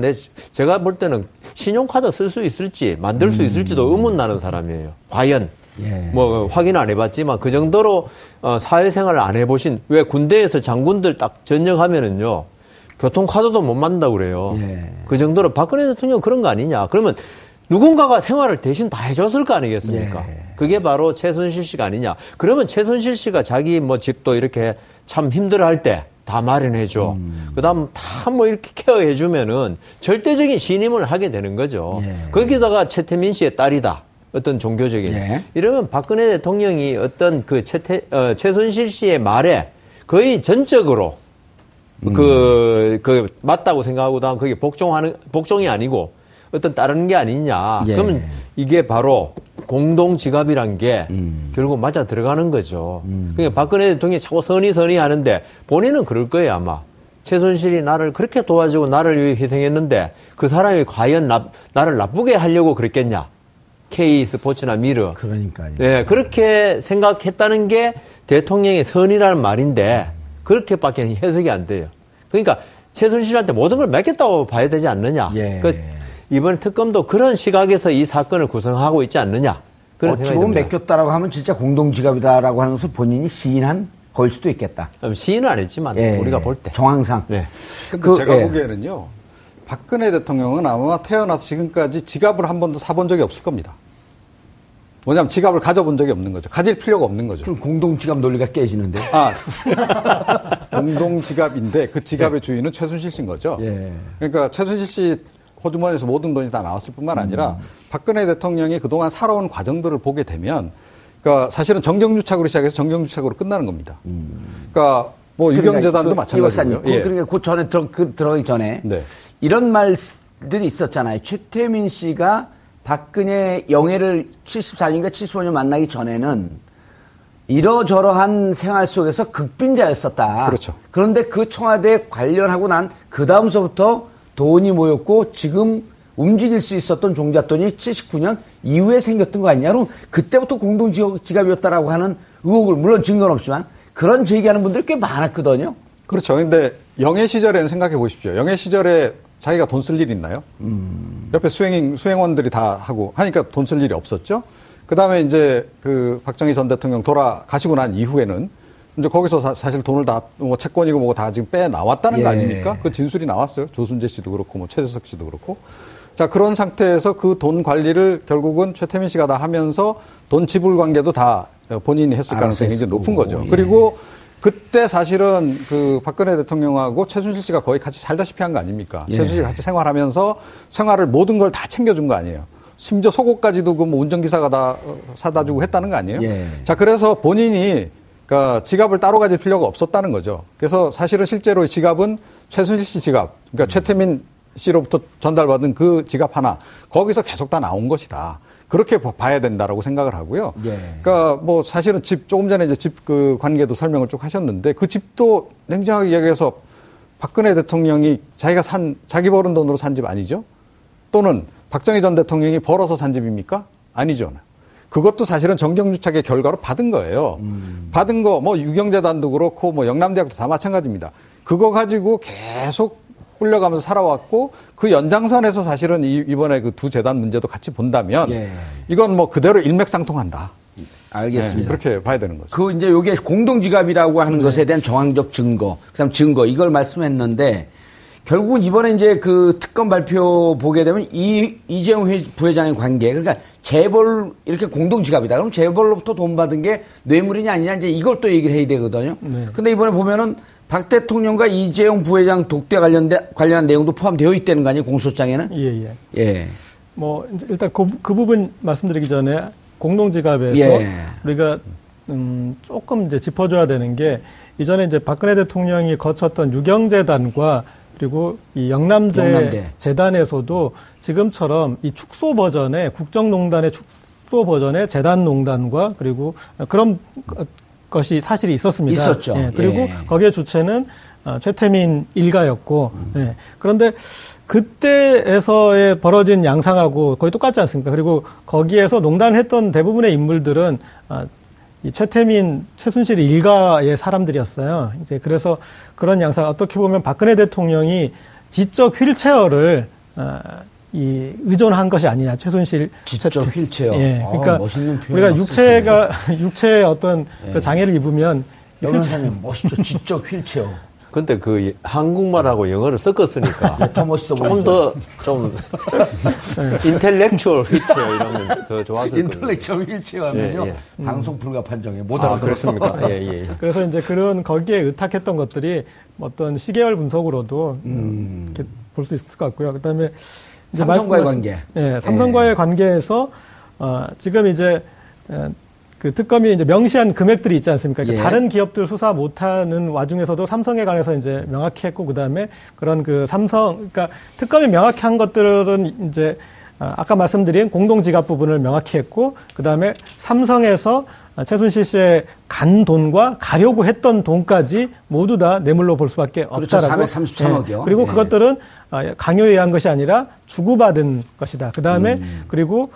제가 볼 때는 신용카드 쓸 수 있을지 만들 수 있을지도 의문 나는 사람이에요. 과연. 예. 뭐 확인 안 해봤지만 그 정도로 사회생활을 안 해보신, 왜 군대에서 장군들 딱 전역하면은요 교통카드도 못 만든다고 그래요. 예. 그 정도로 박근혜 대통령 그런 거 아니냐. 그러면 누군가가 생활을 대신 다 해줬을 거 아니겠습니까? 예. 그게 바로 최순실 씨가 아니냐. 그러면 최순실 씨가 자기 뭐 집도 이렇게 참 힘들어할 때 다 마련해줘. 그다음 다 뭐 이렇게 케어해주면은 절대적인 신임을 하게 되는 거죠. 예. 거기다가 최태민 씨의 딸이다. 어떤 종교적인. 예. 이러면 박근혜 대통령이 어떤 그 최순실 씨의 말에 거의 전적으로 맞다고 생각하고 다음 거기에 복종이 아니고 어떤 다른 게 아니냐. 예. 그러면 이게 바로 공동 지갑이란 게 결국 맞아 들어가는 거죠. 그러니까 박근혜 대통령이 자꾸 선의선의 하는데 본인은 그럴 거예요, 아마. 최순실이 나를 그렇게 도와주고 나를 위해 희생했는데 그 사람이 과연 나를 나쁘게 하려고 그랬겠냐. K 스포츠나 미르. 그러니까요. 예, 그렇게 생각했다는 게 대통령의 선의라는 말인데, 그렇게밖에 해석이 안 돼요. 그러니까, 최순실한테 모든 걸 맡겼다고 봐야 되지 않느냐. 예. 이번 특검도 그런 시각에서 이 사건을 구성하고 있지 않느냐. 어찌 보면 맡겼다라고 하면 진짜 공동지갑이다라고 하는 것을 본인이 시인한 거일 수도 있겠다. 시인은 안 했지만, 예. 우리가 볼 때. 정황상. 예. 근데 제가 보기에는요, 박근혜 대통령은 아마 태어나서 지금까지 지갑을 한 번도 사본 적이 없을 겁니다. 뭐냐면 지갑을 가져본 적이 없는 거죠. 가질 필요가 없는 거죠. 그럼 공동지갑 논리가 깨지는데? 아, 공동지갑인데 그 지갑의 주인은 최순실 씨인 거죠. 예. 그러니까 최순실 씨 호주머니에서 모든 돈이 다 나왔을 뿐만 아니라 박근혜 대통령이 그동안 살아온 과정들을 보게 되면, 그러니까 사실은 정경유착으로 시작해서 정경유착으로 끝나는 겁니다. 그러니까 뭐 유경재단도 마찬가지고요. 예. 그러니까 그 전에 들어가기 전에. 네. 이런 말들이 있었잖아요. 최태민 씨가 박근혜 영예를 74년인가 75년 만나기 전에는 이러저러한 생활 속에서 극빈자였었다. 그렇죠. 그런데 그 청와대에 관련하고 난 그 다음서부터 돈이 모였고 지금 움직일 수 있었던 종잣돈이 79년 이후에 생겼던 거 아니냐. 그럼 그때부터 공동지갑이었다라고 하는 의혹을, 물론 증거는 없지만 그런 제기하는 분들이 꽤 많았거든요. 그렇죠. 근데 영예 시절에는 생각해 보십시오. 영예 시절에 자기가 돈 쓸 일이 있나요? 옆에 수행원들이 다 하고 하니까 돈 쓸 일이 없었죠. 그 다음에 이제 그 박정희 전 대통령 돌아가시고 난 이후에는 이제 거기서 사실 돈을 다 뭐 채권이고 뭐고 다 지금 빼 나왔다는 거 아닙니까? 그 진술이 나왔어요. 조순재 씨도 그렇고 뭐 최재석 씨도 그렇고. 자, 그런 상태에서 그 돈 관리를 결국은 최태민 씨가 다 하면서 돈 지불 관계도 다 본인이 했을 가능성이 굉장히 높은 거죠. 예. 그리고 그때 사실은 그 박근혜 대통령하고 최순실 씨가 거의 같이 살다시피 한 거 아닙니까? 예. 최순실 같이 생활하면서 생활을 모든 걸 다 챙겨준 거 아니에요? 심지어 속옷까지도 그 뭐 운전기사가 다 사다 주고 했다는 거 아니에요? 예. 자, 그래서 본인이 그러니까 지갑을 따로 가질 필요가 없었다는 거죠. 그래서 사실은 실제로 지갑은 최순실 씨 지갑, 그러니까 최태민 씨로부터 전달받은 그 지갑 하나, 거기서 계속 다 나온 것이다. 그렇게 봐야 된다라고 생각을 하고요. 예. 그러니까 뭐 사실은 집, 조금 전에 이제 집 그 관계도 설명을 쭉 하셨는데 그 집도 냉정하게 이야기해서 박근혜 대통령이 자기가 자기 벌은 돈으로 산 집 아니죠? 또는 박정희 전 대통령이 벌어서 산 집입니까? 아니죠. 그것도 사실은 정경유착의 결과로 받은 거예요. 받은 거, 뭐 유경재단도 그렇고 뭐 영남대학도 다 마찬가지입니다. 그거 가지고 계속 끌려가면서 살아왔고 그 연장선에서 사실은 이번에 그 두 재단 문제도 같이 본다면 이건 뭐 그대로 일맥상통한다. 알겠습니다. 네, 그렇게 봐야 되는 거죠. 그 이제 요게 공동지갑이라고 하는 것에 대한 정황적 증거, 그다음 증거 이걸 말씀했는데 결국은 이번에 이제 그 특검 발표 보게 되면 이재용 부회장의 관계, 그러니까 재벌 이렇게 공동지갑이다. 그럼 재벌로부터 돈 받은 게 뇌물이냐 아니냐 이제 이걸 또 얘기를 해야 되거든요. 네. 근데 이번에 보면은 박 대통령과 이재용 부회장 독대 관련한 내용도 포함되어 있다는 거 아니에요? 공소장에는? 예. 뭐 일단 그 부분 말씀드리기 전에 공동지갑에서 예. 우리가 조금 이제 짚어줘야 되는 게 이전에 이제 박근혜 대통령이 거쳤던 유경재단과 그리고 이 영남대 재단에서도 지금처럼 이 축소 버전의 국정농단의 축소 버전의 재단농단과 그리고 그런 것이 사실이 있었습니다. 있었죠. 예, 그리고 예. 거기에 주체는 최태민 일가였고 예. 그런데 그때에서의 벌어진 양상하고 거의 똑같지 않습니까? 그리고 거기에서 농단했던 대부분의 인물들은 이 최태민, 최순실 일가의 사람들이었어요. 이제 그래서 그런 양상, 어떻게 보면 박근혜 대통령이 지적 휠체어를 이 의존한 것이 아니냐, 최순실. 지적 휠체어. 예, 그러니까 멋있는 표현. 우리가 육체가 육체의 어떤 예. 그 장애를 입으면 휠체어 멋있죠. 지적 휠체어. 근데 그 한국말하고 영어를 섞었으니까 예, 더 멋있어 보이죠. 좀 인텔렉츄얼 휠체어 이러면 더 좋아질 거예요. 인텔렉츄얼 휠체어 하면요. 예, 예. 방송 불가 판정에 못 알아들었습니까? 예, 예. 그래서 이제 그런 거기에 의탁했던 것들이 어떤 시계열 분석으로도 이렇게 볼 수 있을 것 같고요. 그다음에 이제 삼성과의 관계. 예, 삼성과의 예. 관계에서 지금 이제 그 특검이 이제 명시한 금액들이 있지 않습니까? 그러니까 예. 다른 기업들 수사 못하는 와중에서도 삼성에 관해서 이제 명확히 했고, 그 다음에 그런 그 삼성, 그러니까 특검이 명확히 한 것들은 이제 아까 말씀드린 공동지갑 부분을 명확히 했고, 그 다음에 삼성에서 최순실 씨의 간 돈과 가려고 했던 돈까지 모두 다 뇌물로 볼 수밖에 없다라고. 그렇죠. 433억이요. 예. 그리고 예. 그것들은 강요에 의한 것이 아니라 주고받은 것이다. 그 다음에 그리고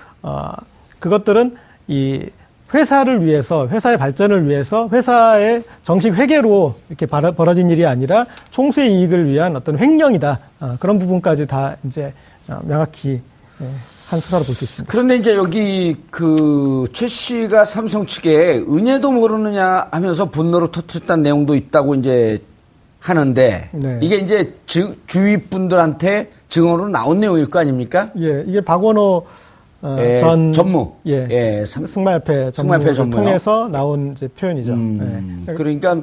그것들은 이 회사를 위해서, 회사의 발전을 위해서, 회사의 정식 회계로 이렇게 벌어진 일이 아니라 총수의 이익을 위한 어떤 횡령이다. 그런 부분까지 다 이제 명확히 한 수사로 볼 수 있습니다. 그런데 이제 여기 그 최 씨가 삼성 측에 은혜도 모르느냐 하면서 분노를 터뜨렸다는 내용도 있다고 이제 하는데 네. 이게 이제 주위 분들한테 증언으로 나온 내용일 거 아닙니까? 예, 이게 박원호 예, 전 전무, 예, 예 승마협회 전무를 통해서 나온 이제 표현이죠. 예. 그러니까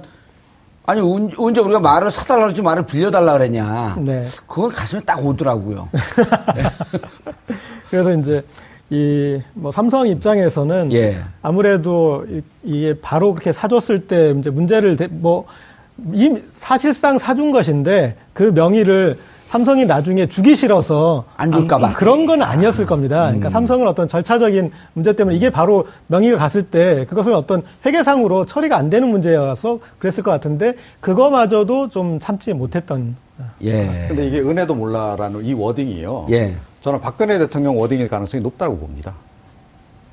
아니 언제 우리가 말을 사달라 그러지 말을 빌려달라 그랬냐. 네. 그건 가슴에 딱 오더라고요. 네. 그래서 이제 이 뭐 삼성 입장에서는 예. 아무래도 이게 바로 그렇게 사줬을 때 이제 문제를 뭐 사실상 사준 것인데 그 명의를 삼성이 나중에 주기 싫어서 안 줄까봐 그런 건 아니었을 겁니다. 그러니까 삼성은 어떤 절차적인 문제 때문에 이게 바로 명의가 갔을 때 그것은 어떤 회계상으로 처리가 안 되는 문제여서 그랬을 것 같은데 그거마저도 좀 참지 못했던. 예. 근데 이게 은혜도 몰라라는 이 워딩이요. 예. 저는 박근혜 대통령 워딩일 가능성이 높다고 봅니다.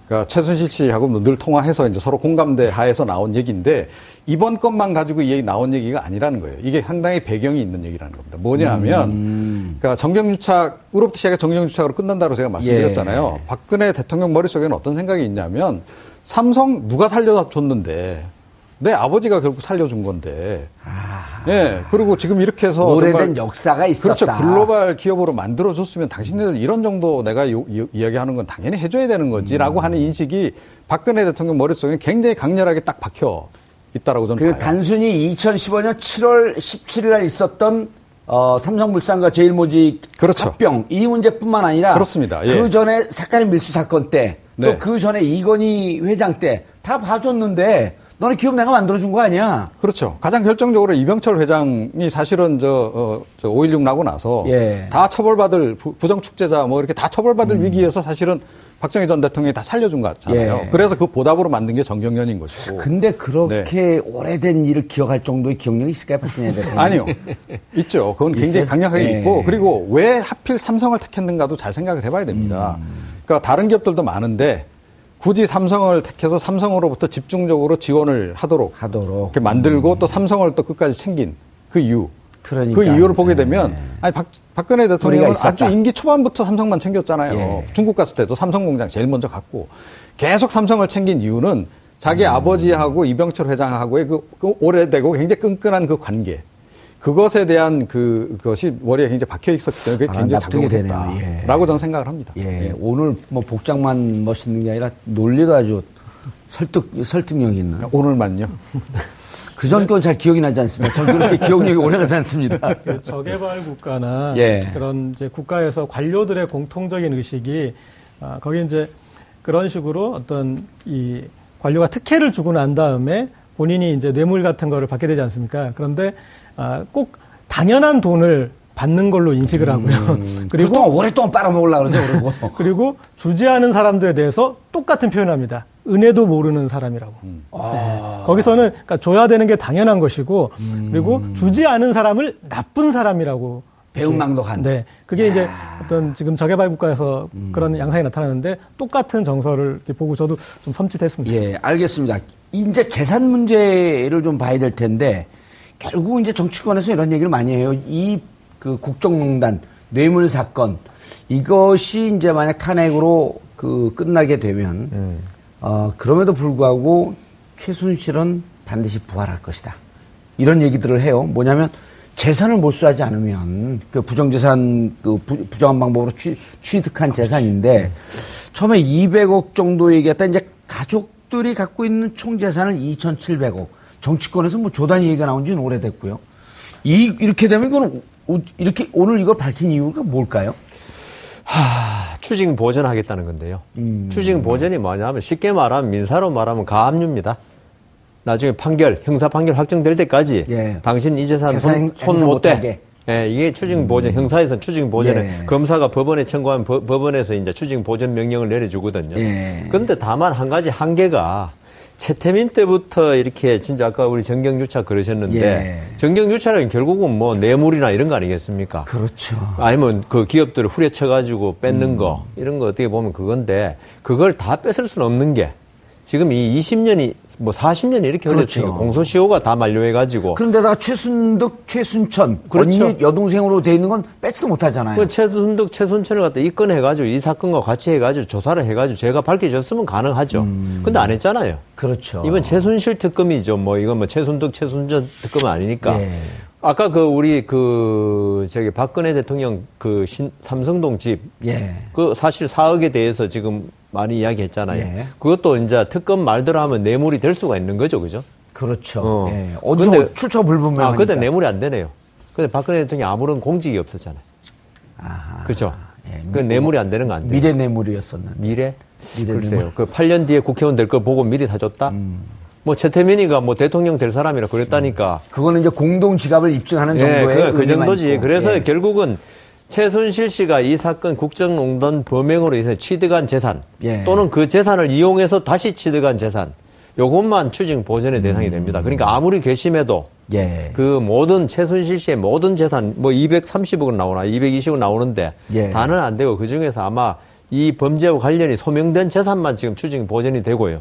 그러니까 최순실 씨하고 늘 통화해서 이제 서로 공감대 하에서 나온 얘기인데 이번 것만 가지고 이 얘기 나온 얘기가 아니라는 거예요. 이게 상당히 배경이 있는 얘기라는 겁니다. 뭐냐 하면 그러니까 정경유착으로부터 시작해 정경유착으로 끝난다고 제가 말씀드렸잖아요. 예. 박근혜 대통령 머릿속에는 어떤 생각이 있냐면 삼성 누가 살려줬는데 내 아버지가 결국 살려준 건데. 아. 예. 그리고 지금 이렇게 해서. 오래된 역사가 있었다. 그렇죠. 글로벌 기업으로 만들어줬으면 당신네들 이런 정도 내가 이야기하는 건 당연히 해줘야 되는 거지라고 하는 인식이 박근혜 대통령 머릿속에 굉장히 강렬하게 딱 박혀 있다라고 저는 봐요. 단순히 2015년 7월 17일 날 있었던 삼성물산과 제일모직 그렇죠. 합병 이 문제뿐만 아니라 그렇습니다. 예. 그 전에 사카리 밀수 사건 때 또 그 네. 전에 이건희 회장 때 다 봐줬는데 너네 기업 내가 만들어준 거 아니야? 그렇죠. 가장 결정적으로 이병철 회장이 사실은 저 5.16 나고 나서 예. 다 처벌받을 부정축제자 뭐 이렇게 다 처벌받을 위기에서 사실은 박정희 전 대통령이 다 살려준 거 같잖아요. 예. 그래서 그 보답으로 만든 게 정경련인 것이고. 근데 그렇게 네. 오래된 일을 기억할 정도의 기억력이 있을까요, 박근혜 대통령? 아니요. 있죠. 그건 굉장히 강력하게 예. 있고. 그리고 왜 하필 삼성을 택했는가도 잘 생각을 해봐야 됩니다. 그러니까 다른 기업들도 많은데 굳이 삼성을 택해서 삼성으로부터 집중적으로 지원을 하도록 이렇게 만들고 또 삼성을 또 끝까지 챙긴 그 이유. 그러니까. 그 이유를 보게 되면, 아니, 박근혜 대통령은 아주 임기 초반부터 삼성만 챙겼잖아요. 예. 중국 갔을 때도 삼성 공장 제일 먼저 갔고, 계속 삼성을 챙긴 이유는 자기 아버지하고 이병철 회장하고의 그 오래되고 굉장히 끈끈한 그 관계. 그것에 대한 그것이 머리에 굉장히 박혀 있었기 때문에 그게 굉장히 작동이 됐다라고 예. 저는 생각을 합니다. 예. 예. 오늘 뭐 복장만 멋있는 게 아니라 논리도 아주 설득력이 있나요? 오늘만요? 그전 건 잘 기억이 나지 않습니다. 전 그렇게 기억력이 오래 가지 않습니다. 그 저개발 국가나 예. 그런 이제 국가에서 관료들의 공통적인 의식이 거기 이제 그런 식으로 어떤 이 관료가 특혜를 주고 난 다음에 본인이 이제 뇌물 같은 거를 받게 되지 않습니까? 그런데 꼭 당연한 돈을 받는 걸로 인식을 하고요. 그리고 보통 오랫동안 빨아먹으려고 그러죠. 그리고 주재하는 사람들에 대해서 똑같은 표현을 합니다. 은혜도 모르는 사람이라고. 네. 거기서는 그러니까 줘야 되는 게 당연한 것이고 그리고 주지 않은 사람을 나쁜 사람이라고. 배은망덕한. 네. 그게 이제 어떤 지금 저개발 국가에서 그런 양상이 나타나는데 똑같은 정서를 보고 저도 좀 섬찟했습니다. 예, 알겠습니다. 이제 재산 문제를 좀 봐야 될 텐데 결국 이제 정치권에서 이런 얘기를 많이 해요. 이 그 국정농단, 뇌물 사건 이것이 이제 만약 탄핵으로 그 끝나게 되면 그럼에도 불구하고 최순실은 반드시 부활할 것이다. 이런 얘기들을 해요. 뭐냐면 재산을 몰수하지 않으면 그 부정재산 그 부정한 방법으로 취득한 재산인데 처음에 200억 정도 얘기했다. 이제 가족들이 갖고 있는 총 재산은 2,700억. 정치권에서 뭐 조단 얘기가 나온 지는 오래됐고요. 이렇게 되면 이건 이렇게 오늘 이걸 밝힌 이유가 뭘까요? 추징 보전하겠다는 건데요. 추징 보전이 뭐냐면 쉽게 말하면 민사로 말하면 가압류입니다. 나중에 판결, 형사 판결 확정될 때까지 당신 이 재산 손 못 대. 예, 이게 추징 보전 형사에서 추징 보전에 검사가 법원에 청구하면 법원에서 이제 추징 보전 명령을 내려주거든요. 그런데 다만 한 가지 한계가 최태민 때부터 이렇게 진짜 아까 우리 정경유착 그러셨는데 정경유착은 결국은 뭐 뇌물이나 이런 거 아니겠습니까? 그렇죠. 아니면 그 기업들을 후려쳐가지고 뺏는 거 이런 거 어떻게 보면 그건데 그걸 다 뺏을 수는 없는 게 지금 이 20년이 뭐 40년이 이렇게 흘렸으니까 공소시효가 다 만료해가지고 그런데다가 최순득, 최순천 언니 여동생으로 돼 있는 건 뺏지도 못하잖아요. 그 최순득, 최순천을 갖다 입건해가지고 이 사건과 같이 해가지고 조사를 해가지고 제가 밝혀졌으면 가능하죠. 근데 안 했잖아요. 그렇죠. 이번 최순실 특검이죠. 뭐 이건 뭐 최순득, 최순천 특검은 아니니까. 아까 그 우리 그 저기 박근혜 대통령 그 삼성동 집 그 사실 4억에 대해서 지금 많이 이야기했잖아요. 그것도 이제 특검 말대로 하면 뇌물이 될 수가 있는 거죠, 그죠? 그렇죠. 어디서 출처 불분명. 그때 뇌물이 안 되네요. 근데 박근혜 대통령이 아무런 공직이 없었잖아요. 그렇죠. 그 뇌물이 안 되는 거 안 돼요. 미래 뇌물이었었나? 미래 글쎄요. 뇌물. 그 8년 뒤에 국회의원 될 걸 보고 미리 사줬다. 뭐 최태민이가 뭐 대통령 될 사람이라 그랬다니까. 그거는 이제 공동 지갑을 입증하는 정도의 그 정도지. 있고. 그래서 결국은 최순실 씨가 이 사건 국정농단 범행으로 인해 취득한 재산 또는 그 재산을 이용해서 다시 취득한 재산 요것만 추징 보전의 대상이 됩니다. 그러니까 아무리 괘씸해도 그 모든 최순실 씨의 모든 재산 뭐 230억은 나오나 220억은 나오는데 다는 안 되고 그 중에서 아마 이 범죄와 관련이 소명된 재산만 지금 추징 보전이 되고요.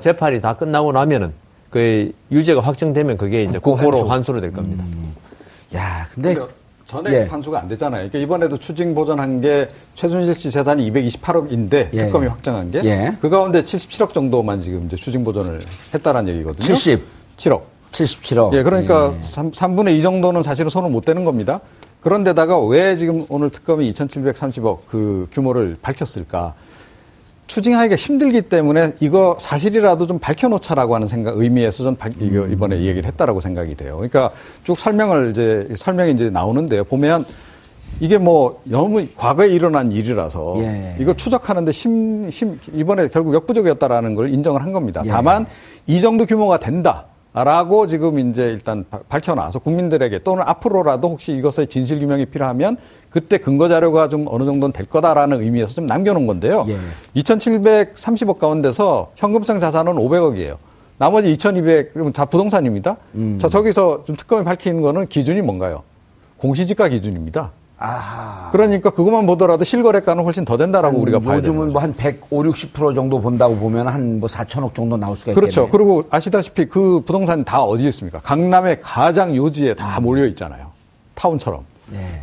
재판이 다 끝나고 나면은 그 유죄가 확정되면 그게 이제 국고로 환수로 될 겁니다. 야, 근데 전액 환수가 안 되잖아요. 그러니까 이번에도 추징 보전한 게 최순실 씨 재산이 228억인데 특검이 확정한 게 그 가운데 77억 정도만 지금 이제 추징 보전을 했다라는 얘기거든요. 77억. 예, 그러니까 3분의 2 정도는 사실은 손을 못 대는 겁니다. 그런데다가 왜 지금 오늘 특검이 2,730억 그 규모를 밝혔을까? 추징하기가 힘들기 때문에 이거 사실이라도 좀 밝혀놓자라고 하는 의미에서 전 이번에 얘기를 했다라고 생각이 돼요. 그러니까 쭉 설명이 이제 나오는데요. 보면 이게 뭐 너무 과거에 일어난 일이라서 이거 추적하는데 이번에 결국 역부족이었다라는 걸 인정을 한 겁니다. 다만 이 정도 규모가 된다라고 지금 이제 일단 밝혀놔서 국민들에게 또는 앞으로라도 혹시 이것의 진실 규명이 필요하면 그때 근거 자료가 좀 어느 정도는 될 거다라는 의미에서 좀 남겨놓은 건데요. 2,730억 가운데서 현금성 자산은 500억이에요. 나머지 2,200 다 부동산입니다. 저기서 좀 특검이 밝히는 거는 기준이 뭔가요? 공시지가 기준입니다. 그러니까 그것만 보더라도 실거래가는 훨씬 더 된다라고 우리가 봐야 돼요. 요즘은 뭐 한 150~160% 정도 본다고 보면 한 뭐 4,000억 정도 나올 수가 있겠네요. 그렇죠. 그리고 아시다시피 그 부동산 다 어디에 있습니까? 강남의 가장 요지에 다 몰려 있잖아요. 타운처럼.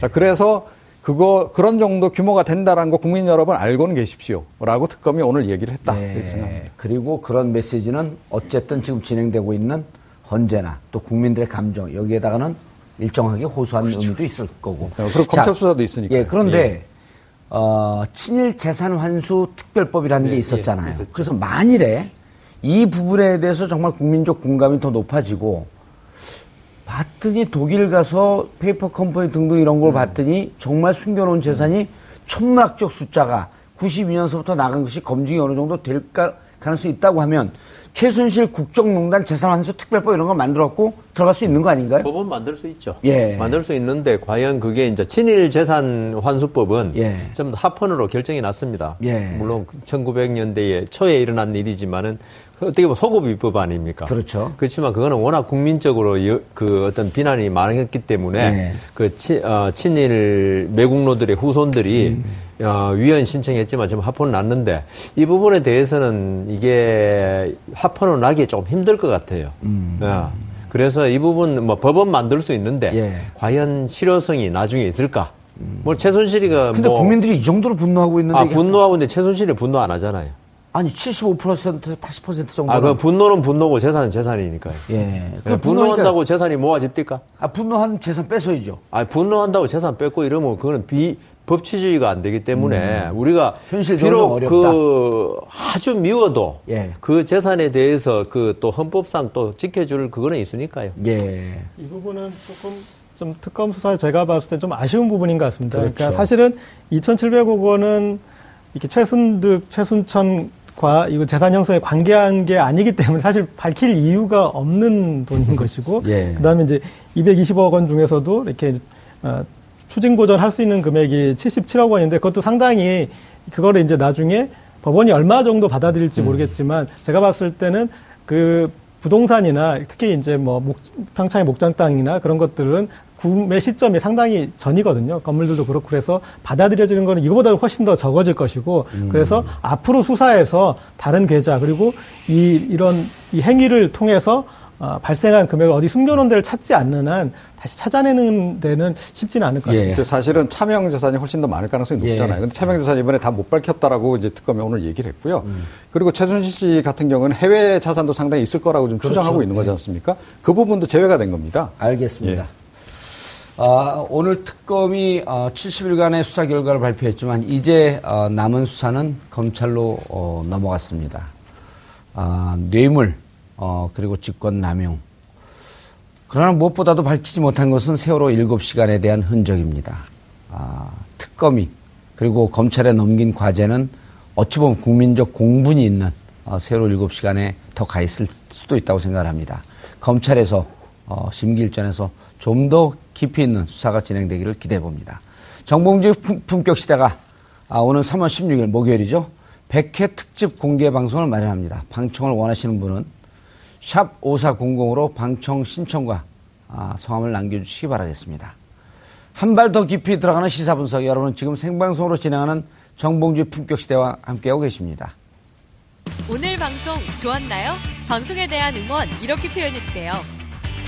자, 그래서 그런 정도 규모가 된다라는 거 국민 여러분 알고는 계십시오라고 특검이 오늘 얘기를 했다. 이렇게 생각합니다. 그리고 그런 메시지는 어쨌든 지금 진행되고 있는 헌재나 또 국민들의 감정 여기에다가는 일정하게 호소하는 의미도 있을 거고. 그리고 검찰 수사도 있으니까. 그런데 친일 재산 환수 특별법이라는 게 있었잖아요. 그래서 만일에 이 부분에 대해서 정말 국민적 공감이 더 높아지고. 봤더니 독일 가서 페이퍼 컴퍼니 등등 이런 걸 봤더니 정말 숨겨놓은 재산이 천문학적 숫자가 92년서부터 나간 것이 검증이 어느 정도 될까 가능성이 있다고 하면 최순실 국정농단 재산환수 특별법 이런 걸 만들었고 들어갈 수 있는 거 아닌가요? 법은 만들 수 있죠. 예. 만들 수 있는데 과연 그게 이제 친일 재산환수법은 예. 좀 합헌으로 결정이 났습니다. 예. 물론 1900년대 초에 일어난 일이지만은 어떻게 보면 소급 입법 아닙니까? 그렇죠. 그렇지만 그거는 워낙 국민적으로 그 어떤 비난이 많았기 때문에 예. 그 친일 매국노들의 후손들이 위헌 신청했지만 지금 합헌 났는데 이 부분에 대해서는 이게 합헌을 나기 조금 힘들 것 같아요. 그래서 이 부분 뭐 법은 만들 수 있는데 예. 과연 실효성이 나중에 있을까? 뭐 최순실이가 근데 뭐 국민들이 이 정도로 분노하고 있는데 분노하고 있는데 최순실이 분노 안 하잖아요. 아니 75% 80% 정도. 그 분노는 분노고 재산은 재산이니까요. 예. 그 분노한다고 재산이 모아집니까? 분노한 재산 뺏어야죠. 분노한다고 재산 뺏고 이러면 그거는 법치주의가 안 되기 때문에 우리가 비록 그 아주 미워도 예. 그 재산에 대해서 그 또 헌법상 또 지켜줄 그거는 있으니까요. 예. 이 부분은 조금 좀 특검 수사에 제가 봤을 때 좀 아쉬운 부분인 것 같습니다. 그렇죠. 그러니까 사실은 2,700억 원은 이렇게 최순득, 최순천과 이거 재산 형성에 관계한 게 아니기 때문에 사실 밝힐 이유가 없는 돈인 것이고, 예. 그 다음에 이제 220억 원 중에서도 이렇게 추징 보전할 수 있는 금액이 77억 원인데 그것도 상당히 그거를 이제 나중에 법원이 얼마 정도 받아들일지 모르겠지만 제가 봤을 때는 그 부동산이나 특히 이제 평창의 목장 땅이나 그런 것들은 구매 시점이 상당히 전이거든요. 건물들도 그렇고 그래서 받아들여지는 거는 이거보다 훨씬 더 적어질 것이고 그래서 앞으로 수사에서 다른 계좌 그리고 이런 행위를 통해서 발생한 금액을 어디 숨겨놓은 데를 찾지 않는 한 다시 찾아내는 데는 쉽지는 않을 것 같습니다. 예. 사실은 차명 재산이 훨씬 더 많을 가능성이 높잖아요. 그런데 예. 차명 재산 이번에 다 못 밝혔다라고 이제 특검이 오늘 얘기를 했고요. 그리고 최순실 씨 같은 경우는 해외 자산도 상당히 있을 거라고 좀 그렇죠. 추정하고 있는 거지 않습니까? 그 부분도 제외가 된 겁니다. 알겠습니다. 예. 오늘 특검이 70일간의 수사 결과를 발표했지만 이제 남은 수사는 검찰로 넘어갔습니다. 뇌물 그리고 직권남용. 그러나 무엇보다도 밝히지 못한 것은 세월호 7시간에 대한 흔적입니다. 특검이 그리고 검찰에 넘긴 과제는 어찌 보면 국민적 공분이 있는 세월호 7시간에 더 가 있을 수도 있다고 생각을 합니다. 검찰에서 심기일전에서 좀 더 깊이 있는 수사가 진행되기를 기대해봅니다. 정봉주 품격시대가 오는 3월 16일 목요일이죠. 100회 특집 공개 방송을 마련합니다. 방청을 원하시는 분은 샵 5400으로 방청 신청과 성함을 남겨주시기 바라겠습니다. 한 발 더 깊이 들어가는 시사분석, 여러분은 지금 생방송으로 진행하는 정봉주 품격시대와 함께하고 계십니다. 오늘 방송 좋았나요? 방송에 대한 응원 이렇게 표현해주세요.